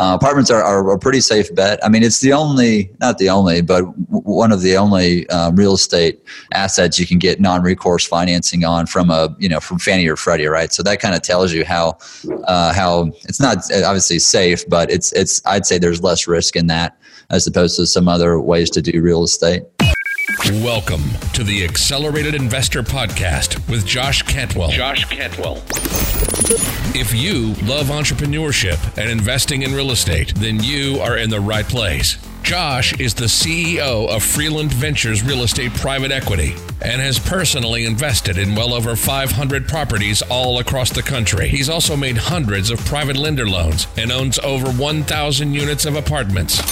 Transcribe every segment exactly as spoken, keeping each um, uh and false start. Uh, apartments are, are a pretty safe bet. I mean, it's the only, not the only, but one of the only um, real estate assets you can get non-recourse financing on from a, you know, from Fannie or Freddie, right? So that kind of tells you how, uh, how it's not obviously safe, but it's, it's, I'd say there's less risk in that as opposed to some other ways to do real estate. Welcome to the Accelerated Investor Podcast with Josh Cantwell. Josh Cantwell. If you love entrepreneurship and investing in real estate, then you are in the right place. Josh is the C E O of Freeland Ventures Real Estate Private Equity and has personally invested in well over five hundred properties all across the country. He's also made hundreds of private lender loans and owns over one thousand units of apartments.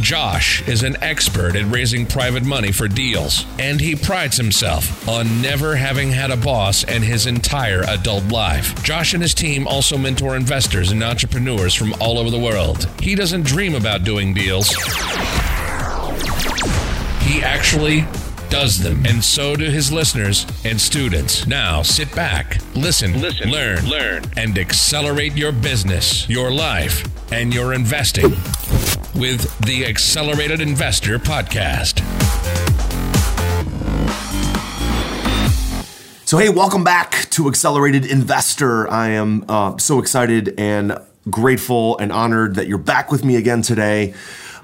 Josh is an expert at raising private money for deals, and he prides himself on never having had a boss in his entire adult life. Josh and his team also mentor investors and entrepreneurs from all over the world. He doesn't dream about doing deals. He actually does them, and so do his listeners and students. Now sit back, listen, listen learn, learn, and accelerate your business, your life, and your investing with the Accelerated Investor Podcast. So hey, welcome back to Accelerated Investor. I am uh, so excited and grateful and honored that you're back with me again today.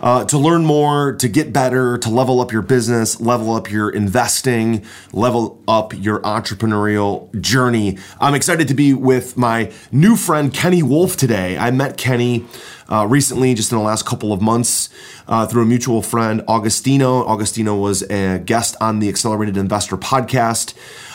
Uh, to learn more, to get better, to level up your business, level up your investing, level up your entrepreneurial journey. I'm excited to be with my new friend, Kenny Wolfe, today. I met Kenny uh, recently, just in the last couple of months, uh, through a mutual friend, Augustino. Augustino was a guest on the Accelerated Investor Podcast.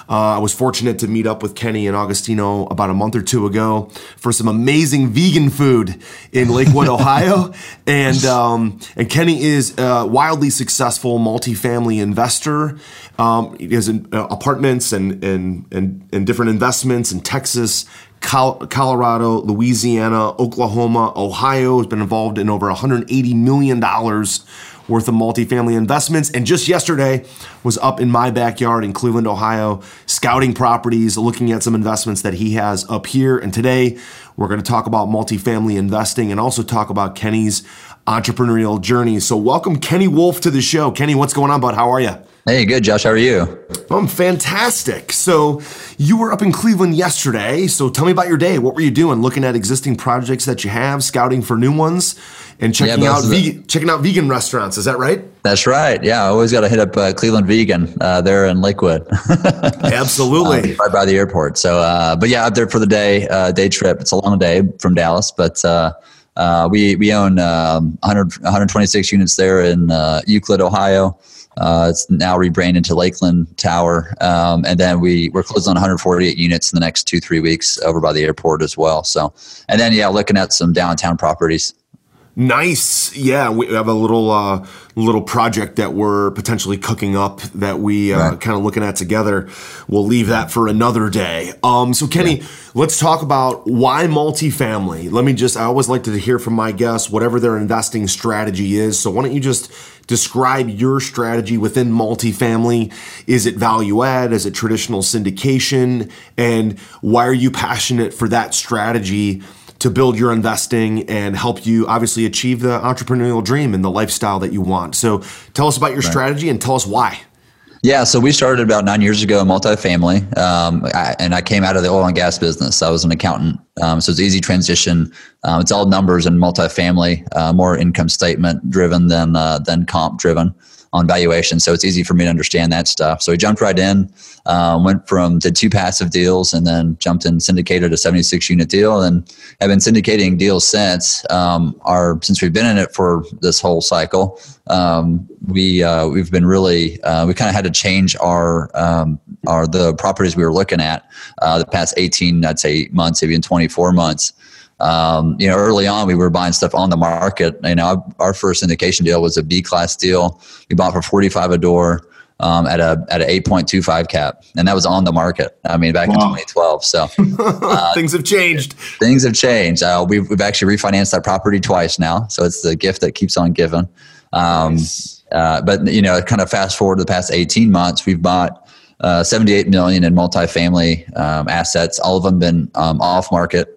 Uh, I was fortunate to meet up with Kenny and Augustino about a month or two ago for some amazing vegan food in Lakeland, Ohio. And um, and Kenny is a wildly successful multifamily investor. Um, he has an, uh, apartments and, and and and different investments in Texas, Colorado, Louisiana, Oklahoma, Ohio. Has been involved in over one hundred eighty million dollars worth of multifamily investments. And just yesterday was up in my backyard in Cleveland, Ohio, scouting properties, looking at some investments that he has up here. And today we're going to talk about multifamily investing and also talk about Kenny's entrepreneurial journey. So welcome Kenny Wolfe to the show. Kenny, what's going on, bud? How are you? Hey, good, Josh. How are you? I'm fantastic. So you were up in Cleveland yesterday. So tell me about your day. What were you doing? Looking at existing projects that you have, scouting for new ones, and checking yeah, out vegan, checking out vegan restaurants. Is that right? That's right. Yeah, I always got to hit up uh, Cleveland Vegan uh, there in Lakewood. Absolutely, uh, right by the airport. So, uh, but yeah, up there for the day, uh, day trip. It's a long day from Dallas, but. Uh, Uh, we we own um, one hundred, one hundred twenty-six units there in uh, Euclid, Ohio. Uh, it's now rebranded to Lakeland Tower, um, and then we we're closing on one hundred forty-eight units in the next two three weeks over by the airport as well. So, and then yeah, looking at some downtown properties. Nice, yeah. We have a little uh, little project that we're potentially cooking up that we uh, right. kind of looking at together. We'll leave that for another day. Um, so, Kenny, yeah. Let's talk about why multifamily. Let me just—I always like to hear from my guests whatever their investing strategy is. So, why don't you just describe your strategy within multifamily? Is it value add? Is it traditional syndication? And why are you passionate for that strategy to build your investing and help you obviously achieve the entrepreneurial dream and the lifestyle that you want? So tell us about your right. strategy and tell us why. Yeah, so we started about nine years ago in multifamily, um, I, and I came out of the oil and gas business. I was an accountant, um, so it's an easy transition. Um, it's all numbers in multifamily, uh, more income statement driven than uh, than comp driven on valuation. So it's easy for me to understand that stuff. So we jumped right in, uh, went from did two passive deals and then jumped in, syndicated a seventy-six unit deal, and have been syndicating deals since. Um, our since we've been in it for this whole cycle, um, we uh, we've been really uh, we kind of had to change our um, our the properties we were looking at uh, the past eighteen, I'd say months, even twenty-four months. Um, you know, early on, we were buying stuff on the market. You know, our first syndication deal was a B-class deal. We bought for forty-five a door um, at a at an eight point two five cap, and that was on the market. I mean, back wow. in twenty twelve. So uh, things have changed. Things have changed. Uh, we've we've actually refinanced that property twice now, so it's the gift that keeps on giving. Um, nice. uh, but you know, kind of fast forward to the past eighteen months, we've bought Uh, seventy-eight million in multifamily um, assets. All of them been um, off market.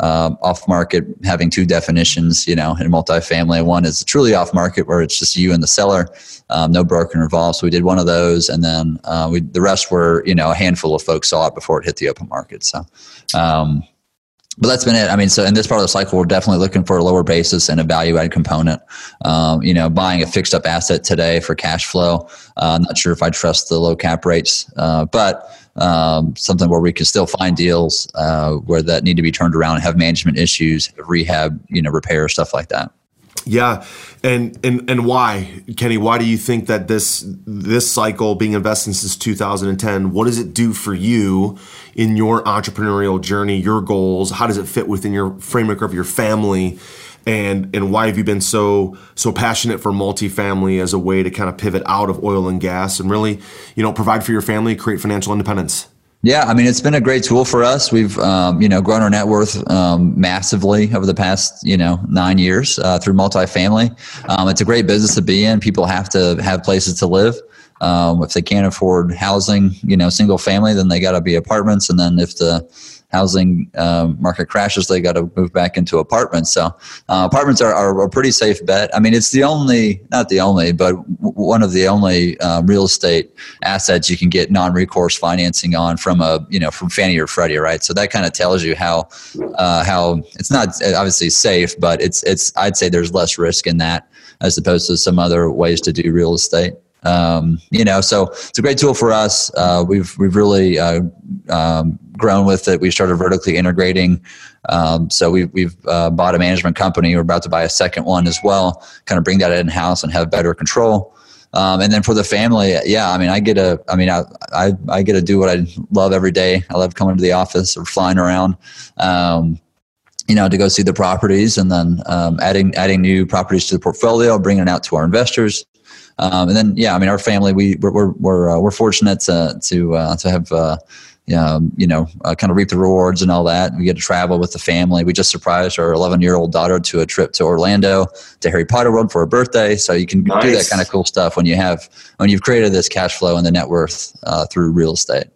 uh, off market having two definitions, you know, in multifamily. One is truly off market where it's just you and the seller, um, no broker involved. So we did one of those, and then uh, we, the rest were, you know, a handful of folks saw it before it hit the open market. So, um, but that's been it. I mean, so in this part of the cycle, we're definitely looking for a lower basis and a value add component. Um, you know, buying a fixed up asset today for cash flow. Uh, I'm not sure if I trust the low cap rates, uh, but um, something where we can still find deals uh, where that need to be turned around and have management issues, rehab, you know, repair, stuff like that. Yeah. And, and, and why, Kenny, why do you think that this, this cycle, being invested since two thousand ten, what does it do for you in your entrepreneurial journey, your goals? How does it fit within your framework of your family? And, and why have you been so, so passionate for multifamily as a way to kind of pivot out of oil and gas and really, you know, provide for your family, create financial independence? Yeah, I mean, it's been a great tool for us. We've, um, you know, grown our net worth um, massively over the past, you know, nine years uh, through multifamily. Um, it's a great business to be in. People have to have places to live. Um, if they can't afford housing, you know, single family, then they got to be apartments. And then if the housing uh, market crashes, they got to move back into apartments. So uh, apartments are, are a pretty safe bet. I mean, it's the only, not the only, but one of the only uh, real estate assets you can get non-recourse financing on from a, you know, from Fannie or Freddie, right? So that kind of tells you how, uh, how it's not obviously safe, but it's, it's, I'd say there's less risk in that as opposed to some other ways to do real estate. Um, you know, so it's a great tool for us. Uh, we've, we've really, uh, um, grown with it. We started vertically integrating. Um, so we've, we've, uh, bought a management company. We're about to buy a second one as well, kind of bring that in house and have better control. Um, and then for the family, yeah, I mean, I get a, I mean, I, I, I get to do what I love every day. I love coming to the office or flying around, um, you know, to go see the properties, and then, um, adding, adding new properties to the portfolio, bringing it out to our investors. Um, and then, yeah, I mean, our family, we, we're, we're, uh, we're fortunate to, to, uh, to have, uh, um, you know, uh, kind of reap the rewards and all that. We get to travel with the family. We just surprised our eleven year old daughter to a trip to Orlando to Harry Potter World for her birthday. So you can nice. do that kind of cool stuff when you have, when you've created this cash flow and the net worth, uh, through real estate.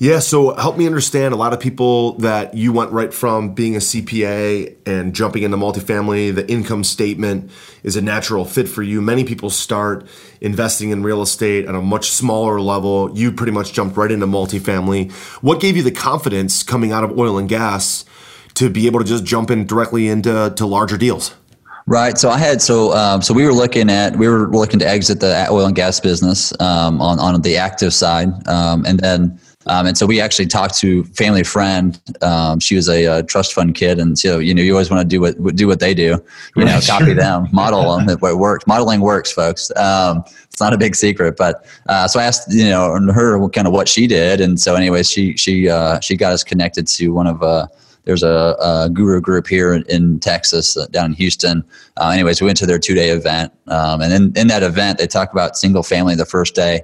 Yeah. So help me understand, a lot of people that you went right from being a C P A and jumping into multifamily, the income statement is a natural fit for you. Many people start investing in real estate at a much smaller level. You pretty much jumped right into multifamily. What gave you the confidence coming out of oil and gas to be able to just jump in directly into to larger deals? Right. So I had, so, um, so we were looking at, we were looking to exit the oil and gas business, um, on, on the active side. Um, and then, Um, and so we actually talked to family friend. Um, she was a, a trust fund kid, and so you know you always want to do what do what they do. You right, know, sure. Copy them, model them. It, it works. Modeling works, folks. Um, it's not a big secret. But uh, so I asked you know her what, kind of what she did, and so anyways, she she uh, she got us connected to one of uh, there's a, a guru group here in, in Texas, uh, down in Houston. Uh, anyways, we went to their two day event, um, and in, in that event they talk about single family the first day.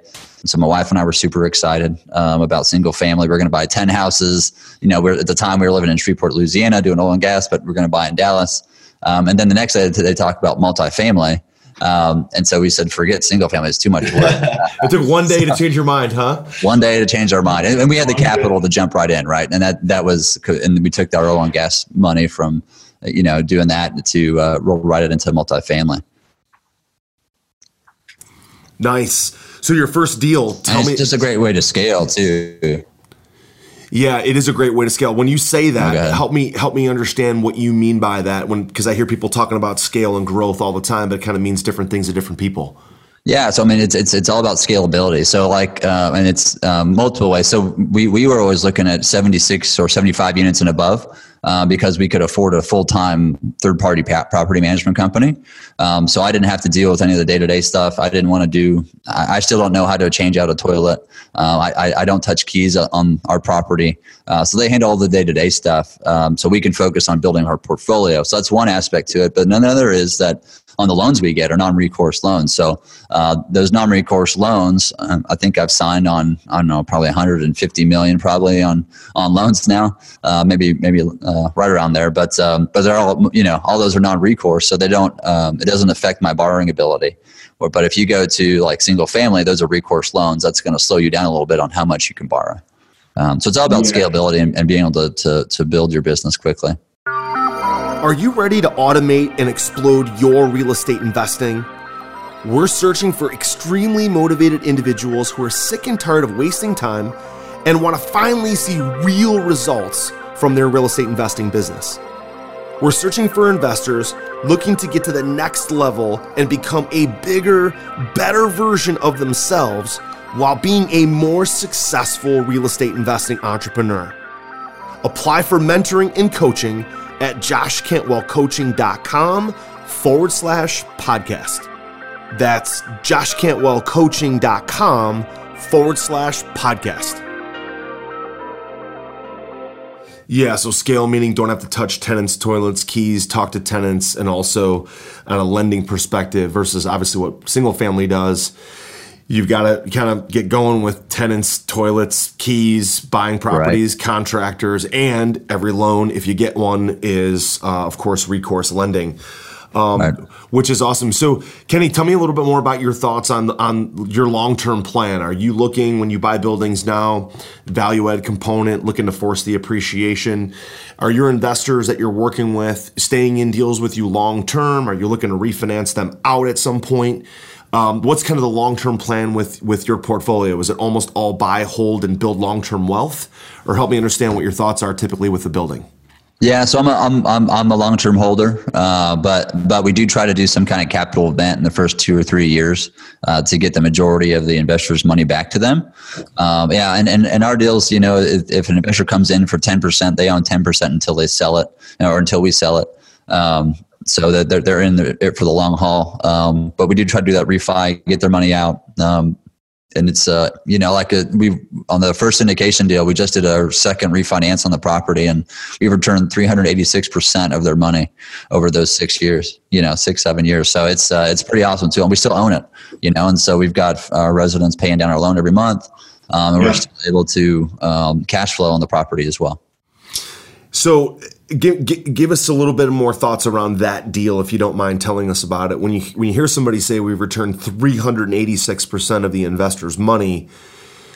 So my wife and I were super excited um, about single family. We're going to buy ten houses. You know, we're, at the time we were living in Shreveport, Louisiana, doing oil and gas, but we're going to buy in Dallas. Um, and then the next day they talked about multifamily. Um, and so we said, forget single family. It's too much work. It took one day so, to change your mind, huh? One day to change our mind. And, and we had the capital to jump right in, right? And that, that was, and we took our oil and gas money from, you know, doing that to uh, roll right into multifamily. Nice. So your first deal, tell it's me. It's just a great way to scale too. Yeah, it is a great way to scale. When you say that, oh, help me help me understand what you mean by that, when because I hear people talking about scale and growth all the time, but it kind of means different things to different people. Yeah, so I mean, it's it's it's all about scalability. So like, uh, and it's um, multiple ways. So we we were always looking at seventy-six or seventy-five units and above. Uh, because we could afford a full-time third-party pa- property management company. Um, so I didn't have to deal with any of the day-to-day stuff. I didn't want to do, I, I still don't know how to change out a toilet. Uh, I, I don't touch keys on our property. Uh, so they handle all the day-to-day stuff. Um, so we can focus on building our portfolio. So that's one aspect to it. But another is that on the loans we get are non-recourse loans. So uh, those non-recourse loans, um, I think I've signed on, I don't know, probably one hundred fifty million dollars probably on, on loans now, uh, maybe, maybe, uh, Uh, right around there, but um, but they're all you know all those are non-recourse, so they don't um, it doesn't affect my borrowing ability. Or, but if you go to like single family, those are recourse loans. That's going to slow you down a little bit on how much you can borrow. Um, so it's all about yeah. scalability and, and being able to, to to build your business quickly. Are you ready to automate and explode your real estate investing? We're searching for extremely motivated individuals who are sick and tired of wasting time and want to finally see real results from their real estate investing business. We're searching for investors looking to get to the next level and become a bigger, better version of themselves while being a more successful real estate investing entrepreneur. Apply for mentoring and coaching at joshcantwellcoaching.com forward slash podcast. That's joshcantwellcoaching.com forward slash podcast. Yeah, so scale meaning don't have to touch tenants, toilets, keys, talk to tenants, and also on a lending perspective versus obviously what single family does. You've got to kind of get going with tenants, toilets, keys, buying properties, right. Contractors, and every loan, if you get one, is, uh, of course, recourse lending, um, right. Which is awesome. So, Kenny, tell me a little bit more about your thoughts on on your long-term plan. Are you looking, when you buy buildings now, value-add component, looking to force the appreciation? Are your investors that you're working with staying in deals with you long-term? Are you looking to refinance them out at some point? Um, what's kind of the long-term plan with, with your portfolio? Is it almost all buy, hold, and build long-term wealth? Or help me understand what your thoughts are typically with the building. Yeah, so I'm a, I'm, I'm, I'm a long-term holder, uh, but but we do try to do some kind of capital event in the first two or three years uh, to get the majority of the investor's money back to them. Um, yeah, and, and, and our deals, you know, if, if an investor comes in for ten percent, they own ten percent until they sell it or until we sell it. Um, So that they're they're in it for the long haul, um, but we do try to do that refi, get their money out, um, and it's uh you know like a, we on the first syndication deal we just did our second refinance on the property and we returned three hundred eighty-six percent of their money over those six years, you know six seven years. So it's uh, it's pretty awesome too, and we still own it, you know, and so we've got our residents paying down our loan every month, um, and yeah. we're still able to um, cash flow on the property as well. So. Give, give, give us a little bit more thoughts around that deal, if you don't mind telling us about it. When you when you hear somebody say we've returned three hundred eighty-six percent of the investor's money,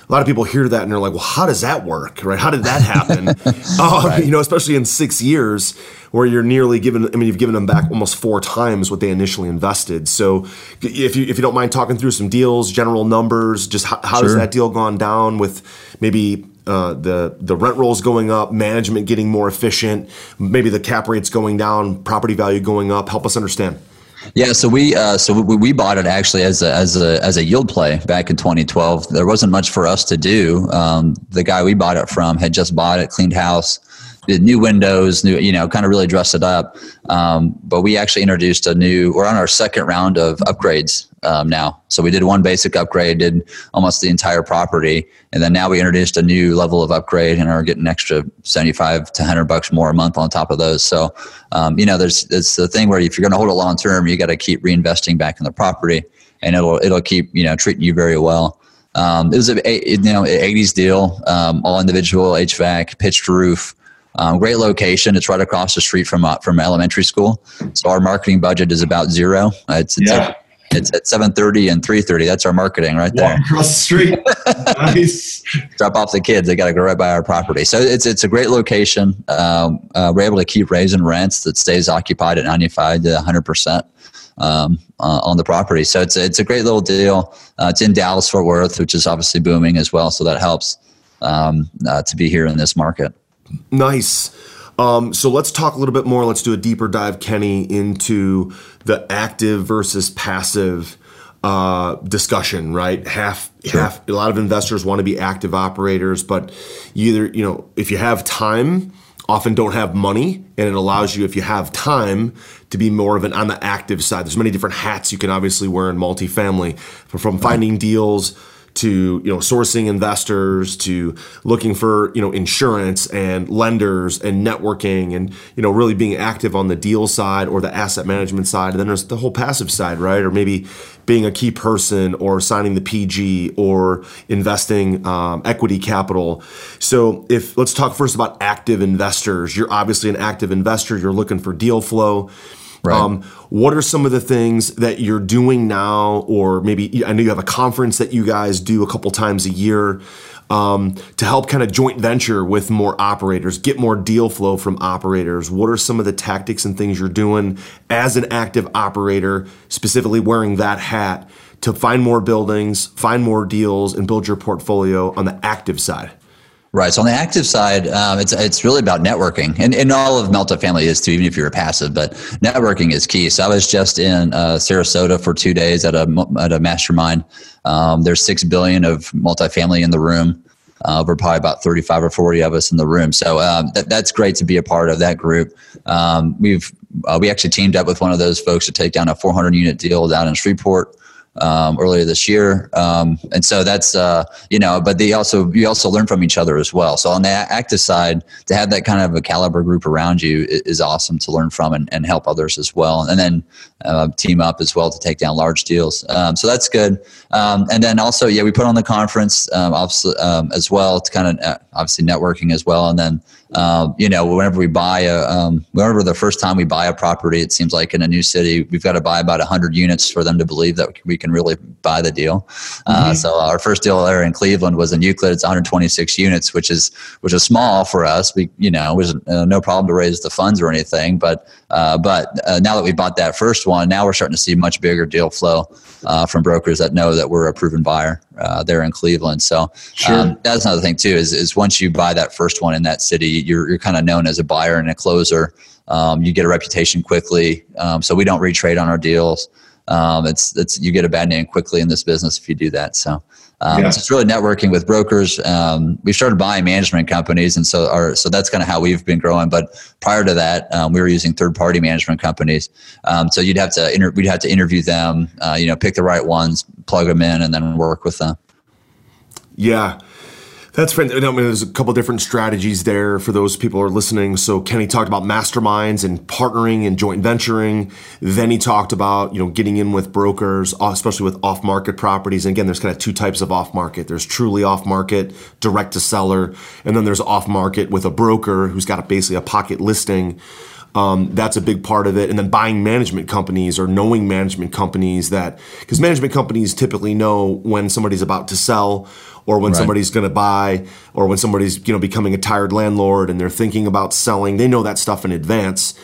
a lot of people hear that and they're like, well, how does that work, right? How did that happen? uh, right. You know, especially in six years where you're nearly given, I mean, you've given them back almost four times what they initially invested. So if you if you don't mind talking through some deals, general numbers, just how, how sure. has that deal gone down with maybe – Uh, the the rent rolls going up, management getting more efficient, maybe the cap rates going down, property value going up. Help us understand. Yeah, so we uh, so we, we bought it actually as a, as a as a yield play back in twenty twelve. There wasn't much for us to do. Um, the guy we bought it from had just bought it, cleaned house, did new windows, new you know, kind of really dressed it up. Um, but we actually introduced a new. We're on our second round of upgrades. Um, now. So we did one basic upgrade, did almost the entire property. And then now we introduced a new level of upgrade and are getting an extra seventy-five to one hundred bucks more a month on top of those. So, um, you know, there's, it's the thing where if you're going to hold it long term, you got to keep reinvesting back in the property and it'll, it'll keep, you know, treating you very well. Um, it was a, you know, eighties deal, um, all individual H V A C, pitched roof. Um, great location. It's right across the street from, uh, from elementary school. So our marketing budget is about zero. Uh, it's, it's yeah. a, It's at seven thirty and three thirty. That's our marketing right there. Walk across the street. Nice. Drop off the kids. They got to go right by our property. So it's it's a great location. Um, uh, we're able to keep raising rents that stays occupied at ninety-five to one hundred percent um, uh, on the property. So it's, it's a great little deal. Uh, it's in Dallas-Fort Worth, which is obviously booming as well. So that helps um, uh, to be here in this market. Nice. Um, so let's talk a little bit more. Let's do a deeper dive, Kenny, into the active versus passive uh, discussion, right? Half, sure. half. A lot of investors want to be active operators, but you either, you know, if you have time, often don't have money, and it allows you, if you have time, to be more of an on the active side. There's many different hats you can obviously wear in multifamily, from finding deals to, you know, sourcing investors, to looking for, you know, insurance and lenders and networking and, you know, really being active on the deal side or the asset management side. And then there's the whole passive side, right? Or maybe being a key person or signing the P G or investing um, equity capital. So if let's talk first about active investors. You're obviously an active investor. You're looking for deal flow. Right. Um, what are some of the things that you're doing now, or maybe I know you have a conference that you guys do a couple times a year um, to help kind of joint venture with more operators, get more deal flow from operators? What are some of the tactics and things you're doing as an active operator, specifically wearing that hat, to find more buildings, find more deals, and build your portfolio on the active side? Right. So on the active side, um, it's it's really about networking, and, and all of multifamily is too, even if you're a passive, but networking is key. So I was just in uh, Sarasota for two days at a, at a mastermind. Um, there's six billion dollars of multifamily in the room. Uh, we're probably about thirty-five or forty of us in the room. So um, that, that's great to be a part of that group. Um, we've uh, we actually teamed up with one of those folks to take down a four hundred unit deal down in Shreveport Um, earlier this year. Um, and so that's, uh, you know, but they also, you also learn from each other as well. So on the active side, to have that kind of a caliber group around you is awesome to learn from and, and help others as well. And then uh, team up as well to take down large deals. Um, so that's good. Um, and then also, yeah, we put on the conference um, obviously, um, as well to kind of uh, obviously networking as well. And then, um, you know, whenever we buy, a, um, whenever the first time we buy a property, it seems like in a new city, we've got to buy about one hundred units for them to believe that we can really buy the deal. Uh, mm-hmm. So our first deal there in Cleveland was in Euclid. It's one hundred twenty-six units, which is which is small for us. We, you know, it was uh, no problem to raise the funds or anything. But uh, but uh, now that we bought that first one, now we're starting to see much bigger deal flow uh, from brokers that know that we're a proven buyer uh, there in Cleveland. So sure. um, that's another thing too. Is is once you buy that first one in that city, you're you're kind of known as a buyer and a closer. Um, you get a reputation quickly. Um, so we don't retrade on our deals. Um, it's, it's, you get a bad name quickly in this business if you do that. So, um, yeah. so it's really networking with brokers. Um, we started buying management companies. And so our, so that's kind of how we've been growing. But prior to that, um, we were using third party management companies. Um, so you'd have to, inter- we'd have to interview them, uh, you know, pick the right ones, plug them in, and then work with them. Yeah. That's friend. I mean, there's a couple different strategies there for those people who are listening. So Kenny talked about masterminds and partnering and joint venturing. Then he talked about, you know, getting in with brokers, especially with off-market properties. And again, there's kind of two types of off-market. There's truly off-market, direct to seller, and then there's off-market with a broker who's got a, basically a pocket listing. Um, that's a big part of it. And then buying management companies or knowing management companies that, because management companies typically know when somebody's about to sell, or when right. somebody's going to buy, or when somebody's, you know, becoming a tired landlord and they're thinking about selling. They know that stuff in advance,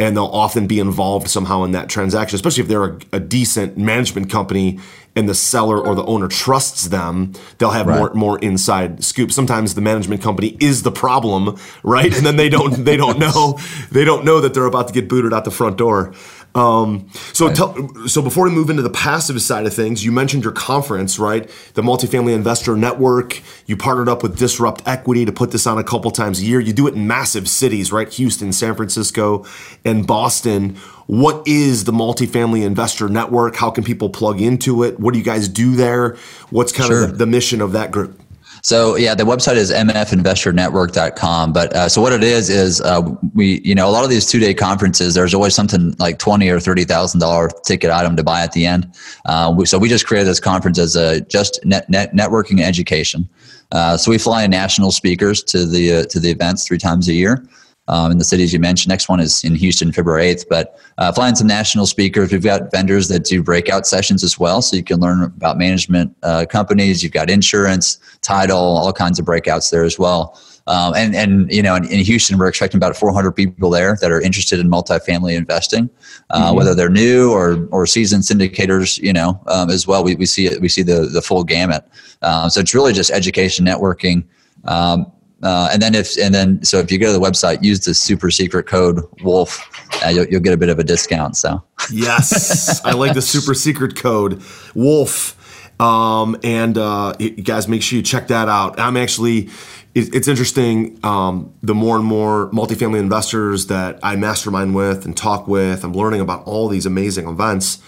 and they'll often be involved somehow in that transaction, especially if they're a, a decent management company and the seller or the owner trusts them. They'll have right. more more inside scoop. Sometimes the management company is the problem, right? And then they don't they don't know they don't know that they're about to get booted out the front door. Um, so right. tell, so before we move into the passive side of things, you mentioned your conference, right? The Multifamily Investor Network. You partnered up with Disrupt Equity to put this on a couple times a year. You do it in massive cities, right? Houston, San Francisco, and Boston. What is the Multifamily Investor Network? How can people plug into it? What do you guys do there? What's kind sure. of the, the mission of that group? So yeah, the website is m f investor network dot com. But uh, so what it is is uh, we, you know, a lot of these two day conferences, there's always something like twenty or thirty thousand dollar ticket item to buy at the end. Uh, we, so we just created this conference as a just net, net networking and education. Uh, so we fly in national speakers to the uh, to the events three times a year. Um, in the cities you mentioned. Next one is in Houston, February eighth, but uh, flying some national speakers. We've got vendors that do breakout sessions as well, so you can learn about management uh, companies. You've got insurance, title, all kinds of breakouts there as well. Um, and, and you know, in, in Houston, we're expecting about four hundred people there that are interested in multifamily investing, uh, mm-hmm. whether they're new or or seasoned syndicators, you know, um, as well. We we see it, we see the, the full gamut. Uh, so it's really just education, networking, um, Uh, and then if and then so if you go to the website, use the super secret code Wolfe, uh, you'll, you'll get a bit of a discount. So yes, I like the super secret code Wolfe, um, and uh, you guys make sure you check that out. I'm actually, it, it's interesting. Um, the more and more multifamily investors that I mastermind with and talk with, I'm learning about all these amazing events.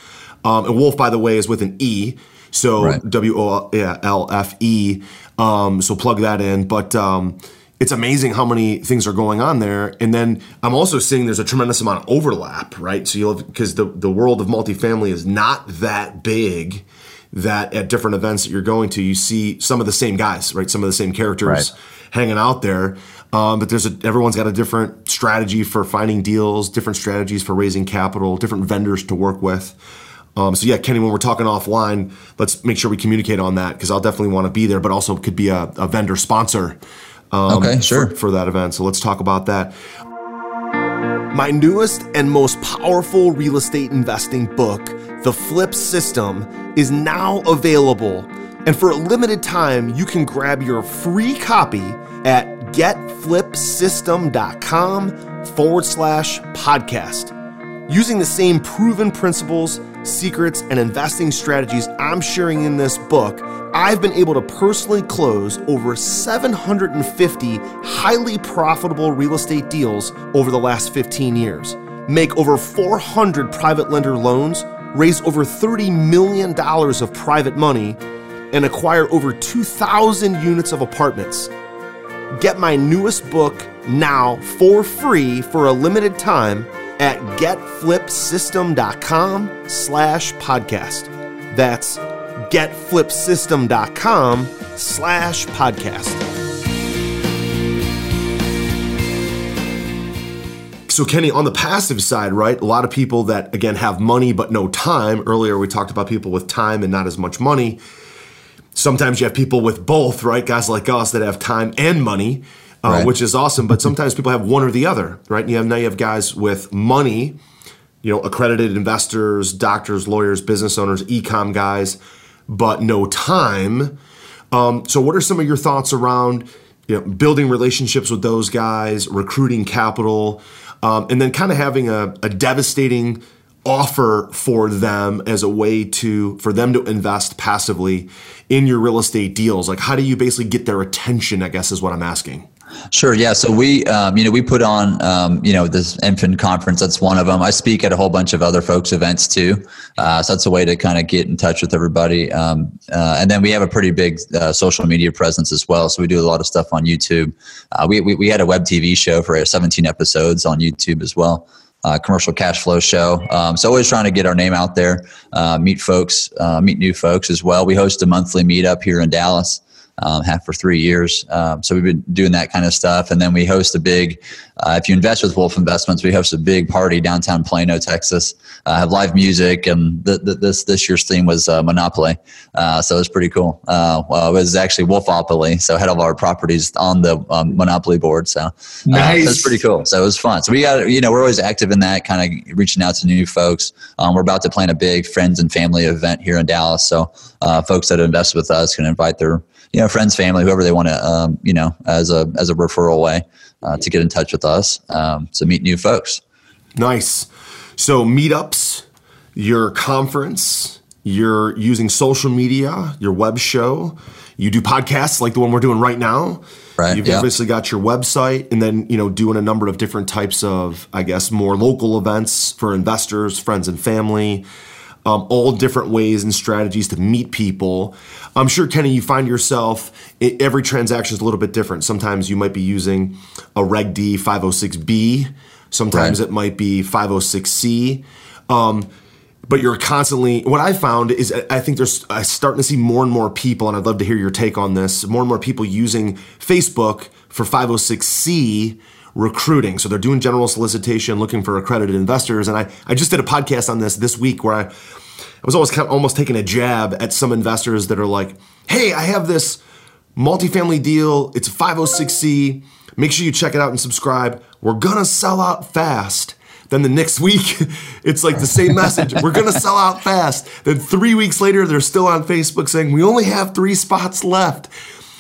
Um, and Wolfe, by the way, is with an E. So right. W O L F E, um, so plug that in. But um, it's amazing how many things are going on there. And then I'm also seeing there's a tremendous amount of overlap, right? So you'll, because the, the world of multifamily is not that big. that at different events that you're going to, you see some of the same guys, right? Some of the same characters right. hanging out there. Um, but there's a, everyone's got a different strategy for finding deals, different strategies for raising capital, different vendors to work with. Um, so yeah, Kenny, when we're talking offline, let's make sure we communicate on that, because I'll definitely want to be there, but also could be a, a vendor sponsor um, okay, sure. for, for that event. So let's talk about that. My newest and most powerful real estate investing book, The Flip System, is now available. And for a limited time, you can grab your free copy at getflipsystem.com forward slash podcast. Using the same proven principles, secrets, and investing strategies I'm sharing in this book, I've been able to personally close over seven hundred fifty highly profitable real estate deals over the last fifteen years, make over four hundred private lender loans, raise over thirty million dollars of private money, and acquire over two thousand units of apartments. Get my newest book now for free for a limited time at getflipsystem.com slash podcast. That's getflipsystem.com slash podcast. So Kenny, on the passive side, right? A lot of people that, again, have money but no time. Earlier, we talked about people with time and not as much money. Sometimes you have people with both, right? Guys like us that have time and money. Uh, right. Which is awesome, but sometimes people have one or the other, right? And you have, now you have guys with money, you know, accredited investors, doctors, lawyers, business owners, e-com guys, but no time. Um, so what are some of your thoughts around, you know, building relationships with those guys, recruiting capital, um, and then kind of having a, a devastating offer for them as a way to, for them to invest passively in your real estate deals? Like, how do you basically get their attention, I guess, is what I'm asking. Sure. Yeah. So we, um, you know, we put on, um, you know, this infant conference. That's one of them. I speak at a whole bunch of other folks' events too. Uh, so that's a way to kind of get in touch with everybody. Um, uh, and then we have a pretty big uh, social media presence as well. So we do a lot of stuff on YouTube. Uh, we, we, we had a web T V show for seventeen episodes on YouTube as well. Uh, commercial cash flow show. Um, so always trying to get our name out there, uh, meet folks, uh, meet new folks as well. We host a monthly meetup here in Dallas. Um, have for three years. Um, so we've been doing that kind of stuff. And then we host a big, uh, if you invest with Wolfe Investments, we host a big party downtown Plano, Texas, uh, have live music. And th- th- this this year's theme was uh, Monopoly. Uh, so it was pretty cool. Uh, well, it was actually Wolfopoly. So had all our properties on the um, Monopoly board. So uh, nice. That's pretty cool. So it was fun. So we got, you know, we're always active in that, kind of reaching out to new folks. Um, we're about to plan a big friends and family event here in Dallas. So uh, folks that invest with us can invite their, you know, friends, family, whoever they want to, um, you know, as a as a referral way uh, to get in touch with us, um, to meet new folks. Nice. So meetups, your conference, you're using social media, your web show, you do podcasts like the one we're doing right now. Right. You've yeah. obviously got your website, and then, you know, doing a number of different types of, I guess, more local events for investors, friends and family. Um, all different ways and strategies to meet people. I'm sure, Kenny, you find yourself, it, every transaction is a little bit different. Sometimes you might be using a Reg D five oh six B. Sometimes right. it might be five oh six C. Um, but you're constantly, what I found is I think there's, I'm starting to see more and more people, and I'd love to hear your take on this, more and more people using Facebook for five oh six C recruiting. So they're doing general solicitation, looking for accredited investors. And I, I just did a podcast on this this week where I, I was always kind of almost taking a jab at some investors that are like, hey, I have this multifamily deal. It's a five oh six C. Make sure you check it out and subscribe. We're going to sell out fast. Then the next week, it's like the same message. We're going to sell out fast. Then three weeks later, they're still on Facebook saying, we only have three spots left.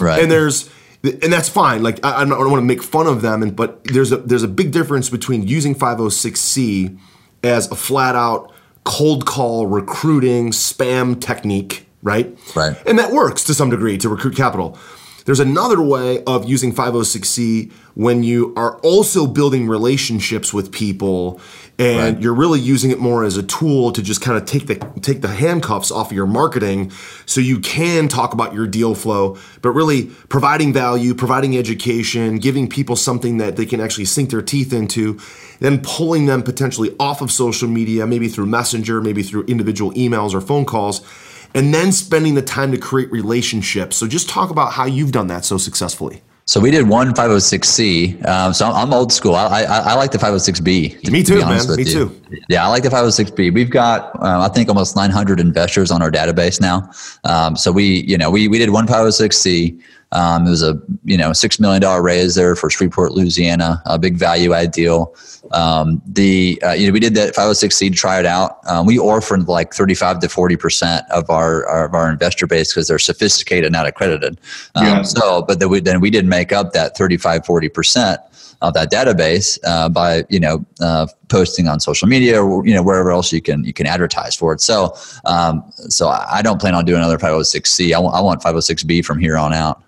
Right. And there's And that's fine. Like I, I don't want to make fun of them, and but there's a there's a big difference between using five oh six C as a flat out cold call recruiting spam technique, right? Right. And that works to some degree to recruit capital. There's another way of using five oh six C when you are also building relationships with people, and right. you're really using it more as a tool to just kind of take the take the handcuffs off of your marketing, so you can talk about your deal flow, but really providing value, providing education, giving people something that they can actually sink their teeth into, then pulling them potentially off of social media, maybe through Messenger, maybe through individual emails or phone calls, and then spending the time to create relationships. So just talk about how you've done that so successfully. So we did one five oh six C. Um, so I'm old school. I, I I like the five oh six B. Me too, man. Me too. Yeah, I like the five oh six B. We've got um, I think almost nine hundred investors on our database now. Um, so we you know we we did one five oh six C. Um, it was a you know six million dollar raise there for Shreveport, Louisiana, a big value add deal. Um, the uh, you know we did that five oh six C to try it out. Um, we orphaned like thirty-five to forty percent of our, our of our investor base because they're sophisticated, not accredited. Um, yeah. So, but then we then we didn't make up that thirty-five, forty percent of that database uh, by you know uh, posting on social media or you know wherever else you can you can advertise for it. So um, so I don't plan on doing another five oh six C. I want I want five oh six B from here on out.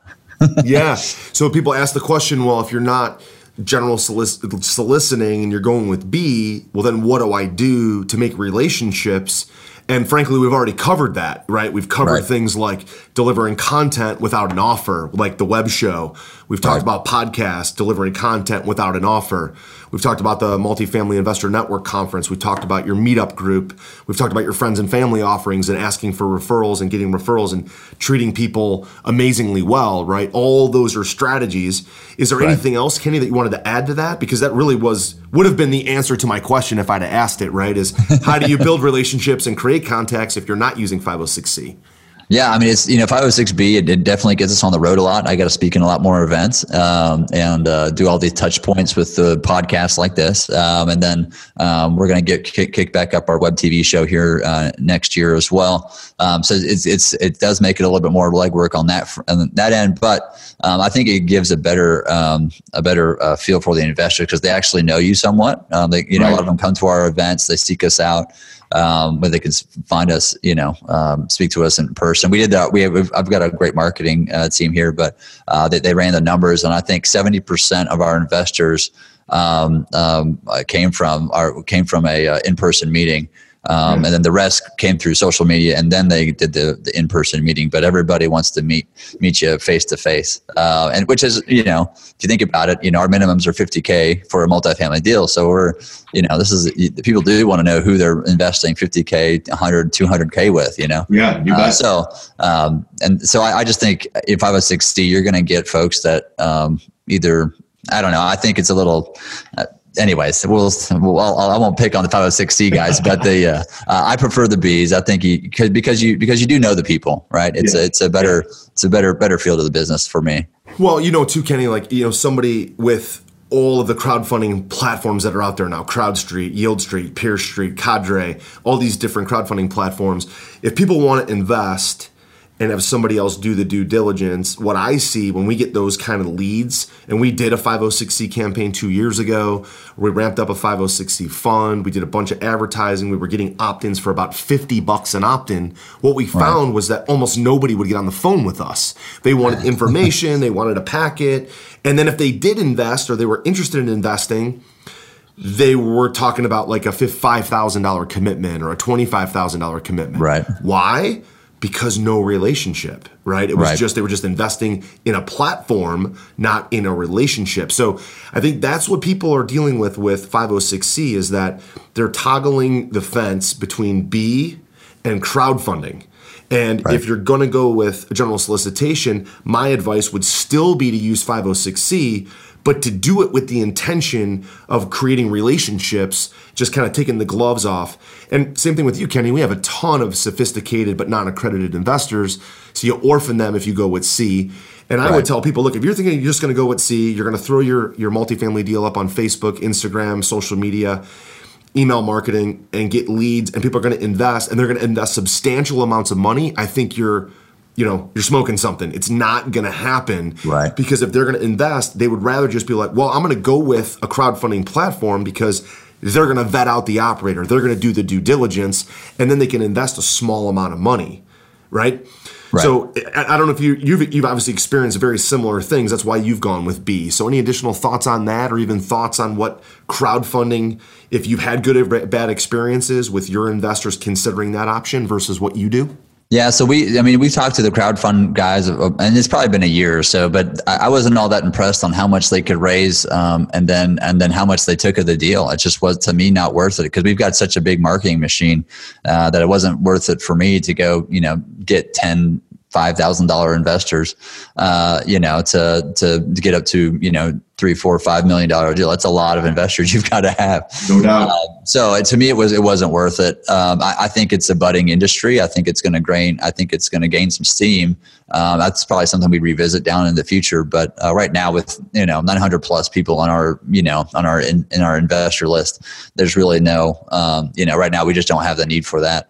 Yeah. So people ask the question, well, if you're not general solic- soliciting and you're going with B, well, then what do I do to make relationships? And frankly, we've already covered that, right? We've covered right. things like delivering content without an offer, like the web show. We've talked right. about podcasts, delivering content without an offer. We've talked about the Multifamily Investor Network Conference. We've talked about your meetup group. We've talked about your friends and family offerings and asking for referrals and getting referrals and treating people amazingly well, right? All those are strategies. Is there right. anything else, Kenny, that you wanted to add to that? Because that really was would have been the answer to my question if I'd have asked it, right? Is how do you build relationships and create contacts if you're not using five oh six C? Yeah, I mean, it's, you know, five oh six B, it, it definitely gets us on the road a lot. I got to speak in a lot more events um, and uh, do all these touch points with the podcasts like this. Um, and then um, we're going to get kick, kick back up our web T V show here uh, next year as well. Um, so it's, it's, it does make it a little bit more legwork on that, on that end. But um, I think it gives a better, um, a better uh, feel for the investor because they actually know you somewhat. Um, they, you know, right. a lot of them come to our events, they seek us out. Um, where they can find us, you know, um, speak to us in person. We did that. We have, I've got a great marketing uh, team here, but uh, they, they ran the numbers, and I think seventy percent of our investors um, um, came from our came from a uh, in-person meeting, um, mm-hmm. and then the rest came through social media, and then they did the, the in-person meeting. But everybody wants to meet meet you face to face, and which is, you know, if you think about it, you know, our minimums are fifty K for a multifamily deal, so we're You know, this is people do want to know who they're investing fifty K, one hundred, two hundred K with, you know? Yeah, you bet. Uh, so, um, and so I, I just think if I was sixty, you're going to get folks that um, either, I don't know, I think it's a little, uh, anyways, we'll, we'll, I'll, I won't pick on the five oh six C guys, but the, uh, uh, I prefer the Bs. I think you could, because you, because you do know the people, right? It's yeah. a, it's a better, yeah. it's a better, better field of the business for me. Well, you know, too, Kenny, like, you know, somebody with all of the crowdfunding platforms that are out there now, CrowdStreet, YieldStreet, PierceStreet, Cadre, all these different crowdfunding platforms. If people want to invest and have somebody else do the due diligence, what I see when we get those kind of leads, and we did a five oh six C campaign two years ago, we ramped up a five oh six C fund, we did a bunch of advertising, we were getting opt-ins for about fifty bucks an opt-in. What we found right. was that almost nobody would get on the phone with us. They wanted information, they wanted a packet. And then if they did invest or they were interested in investing, they were talking about like a five thousand dollars commitment or a twenty-five thousand dollars commitment. Right. Why? Because no relationship, right? It was right. just, they were just investing in a platform, not in a relationship. So I think that's what people are dealing with with five oh six C is that they're toggling the fence between B and crowdfunding. And right. if you're going to go with a general solicitation, my advice would still be to use five oh six C, but to do it with the intention of creating relationships, just kind of taking the gloves off. And same thing with you, Kenny. We have a ton of sophisticated but non-accredited investors, so you orphan them if you go with C. And I right. would tell people, look, if you're thinking you're just going to go with C, you're going to throw your, your multifamily deal up on Facebook, Instagram, social media, email marketing, and get leads, and people are going to invest, and they're going to invest substantial amounts of money, I think you're you know, you're smoking something. It's not going to happen. Right. Because if they're going to invest, they would rather just be like, well, I'm going to go with a crowdfunding platform because they're going to vet out the operator. They're going to do the due diligence, and then they can invest a small amount of money, right? Right. So I don't know if you, you've, you've obviously experienced very similar things. That's why you've gone with B. So any additional thoughts on that, or even thoughts on what crowdfunding, if you've had good or bad experiences with your investors considering that option versus what you do? Yeah. So we, I mean, we talked to the crowdfund guys and it's probably been a year or so, but I wasn't all that impressed on how much they could raise. Um, and then, and then how much they took of the deal. It just was to me, not worth it because we've got such a big marketing machine, uh, that it wasn't worth it for me to go, you know, get ten, five thousand dollar investors, uh, you know, to, to get up to, you know, three, four, five million dollar deal. That's a lot of investors you've got to have. No doubt. Uh, so it, to me, it was it wasn't worth it. Um, I, I think it's a budding industry. I think it's going to gain. I think it's going to gain some steam. Um, that's probably something we revisit down in the future. But uh, right now, with you know nine hundred plus people on our you know on our in, in our investor list, there's really no um, you know right now we just don't have the need for that.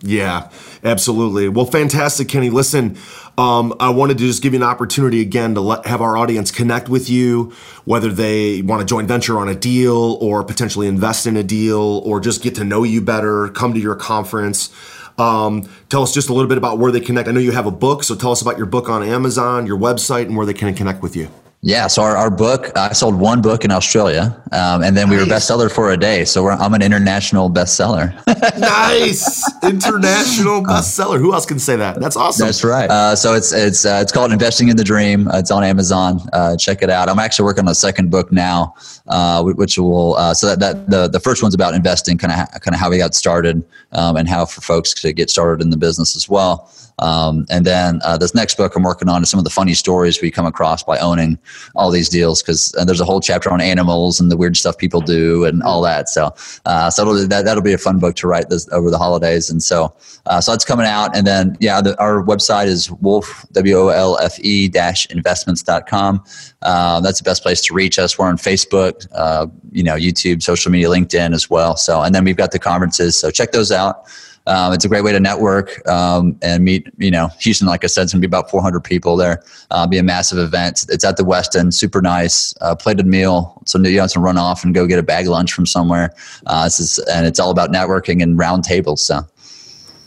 Yeah, absolutely. Well, fantastic, Kenny. Listen, um, I wanted to just give you an opportunity again to let, have our audience connect with you, whether they want to joint venture on a deal or potentially invest in a deal or just get to know you better, come to your conference. Um, tell us just a little bit about where they connect. I know you have a book, so tell us about your book on Amazon, your website, and where they can connect with you. Yeah. So our, our book, I sold one book in Australia um, and then we nice. were bestseller for a day. So we're, I'm an international bestseller. Nice. International bestseller. Who else can say that? That's awesome. That's right. Uh, so it's it's uh, it's called Investing in the Dream. Uh, it's on Amazon. Uh, check it out. I'm actually working on a second book now, uh, which will uh, so that, that the, the first one's about investing, kind of kind of how we got started um, and how for folks to get started in the business as well. Um, and then uh, this next book I'm working on is some of the funny stories we come across by owning all these deals because there's a whole chapter on animals and the weird stuff people do and all that. So, uh, so it'll, that that'll be a fun book to write this over the holidays. And so, uh, so that's coming out. And then, yeah, the, our website is Wolfe W O L F E dash investments dot com. Uh, that's the best place to reach us. We're on Facebook, uh, you know, YouTube, social media, LinkedIn as well. So, and then we've got the conferences. So check those out. Um, it's a great way to network um, and meet, you know, Houston, like I said, it's going to be about four hundred people there. Uh, it'll be a massive event. It's at the Westin, super nice, uh, plated meal. So you have to run off and go get a bag lunch from somewhere. Uh, this is, and it's all about networking and round tables. So.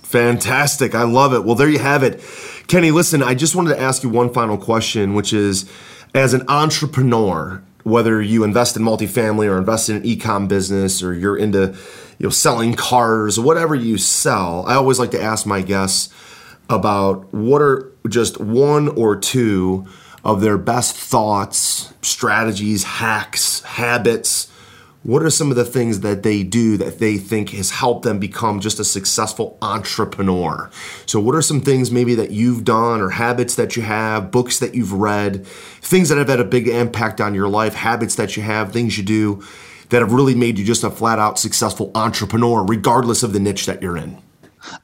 Fantastic. I love it. Well, there you have it. Kenny, listen, I just wanted to ask you one final question, which is as an entrepreneur, whether you invest in multifamily or invest in an e-com business or you're into you know, selling cars, whatever you sell, I always like to ask my guests about what are just one or two of their best thoughts, strategies, hacks, habits. What are some of the things that they do that they think has helped them become just a successful entrepreneur? So what are some things maybe that you've done or habits that you have, books that you've read, things that have had a big impact on your life, habits that you have, things you do that have really made you just a flat out successful entrepreneur, regardless of the niche that you're in?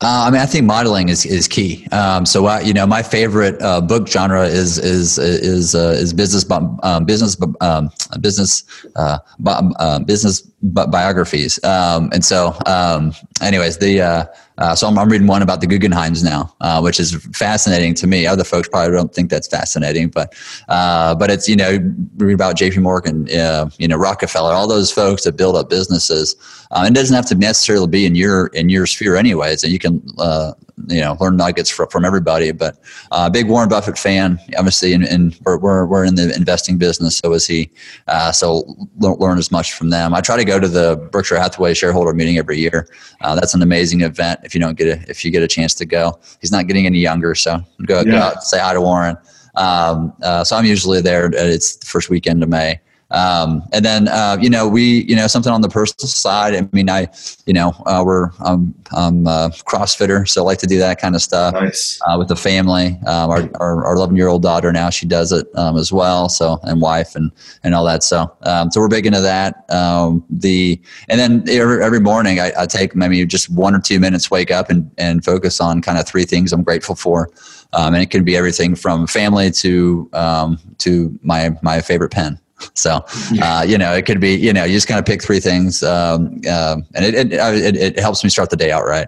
Uh, I mean, I think modeling is, is key. Um, so, I, you know, my favorite uh, book genre is is is uh, is business um, business um, business uh, bi- uh, business bi- biographies. Um, and so, um, anyways, the uh, uh, so I'm, I'm reading one about the Guggenheims now, uh, which is fascinating to me. Other folks probably don't think that's fascinating, but uh, but it's you know read about J P Morgan, uh, you know Rockefeller, all those folks that build up businesses. Uh, it doesn't have to necessarily be in your in your sphere, anyways. You can, uh, you know, learn nuggets from, from everybody, but a uh, big Warren Buffett fan, obviously, and, and we're, we're, we're in the investing business. So is he, uh, so learn as much from them. I try to go to the Berkshire Hathaway shareholder meeting every year. Uh, that's an amazing event. If you don't get a, if you get a chance to go, he's not getting any younger. So go, yeah. go out and say hi to Warren. Um, uh, so I'm usually there. It's the first weekend of May. Um, and then, uh, you know, we, you know, something on the personal side, I mean, I, you know, uh, we're, um, I'm a CrossFitter, so I like to do that kind of stuff. Nice. uh, with the family, um, our, our, our eleven year old daughter now, she does it, um, as well. So, and wife and, and all that. So, um, so we're big into that. Um, the, and then every, every morning I, I take maybe just one or two minutes, wake up and, and focus on kind of three things I'm grateful for. Um, and it can be everything from family to, um, to my, my favorite pen. So, uh, you know, it could be, you know, you just kind of pick three things, um, uh, and it it, it it helps me start the day out right.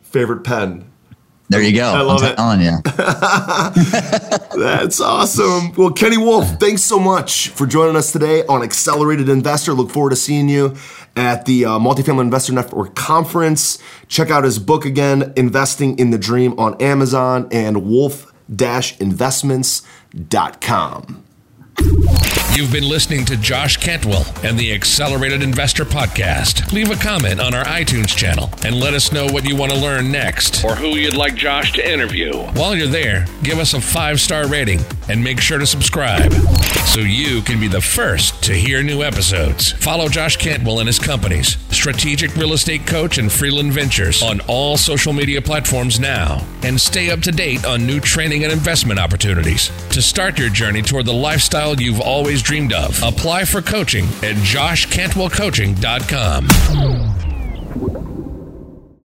Favorite pen. There you go. I love I'm it. Telling you. That's awesome. Well, Kenny Wolfe, thanks so much for joining us today on Accelerated Investor. Look forward to seeing you at the uh, Multifamily Investor Network Conference. Check out his book again, Investing in the Dream, on Amazon and wolfe dash investments dot com. You You've been listening to Josh Cantwell and the Accelerated Investor Podcast. Leave a comment on our iTunes channel and let us know what you want to learn next or who you'd like Josh to interview. While you're there, give us a five-star rating and make sure to subscribe so you can be the first to hear new episodes. Follow Josh Cantwell and his companies, Strategic Real Estate Coach and Freeland Ventures, on all social media platforms now, and stay up to date on new training and investment opportunities to start your journey toward the lifestyle you've always dreamed of. Apply for coaching at josh cantwell coaching dot com.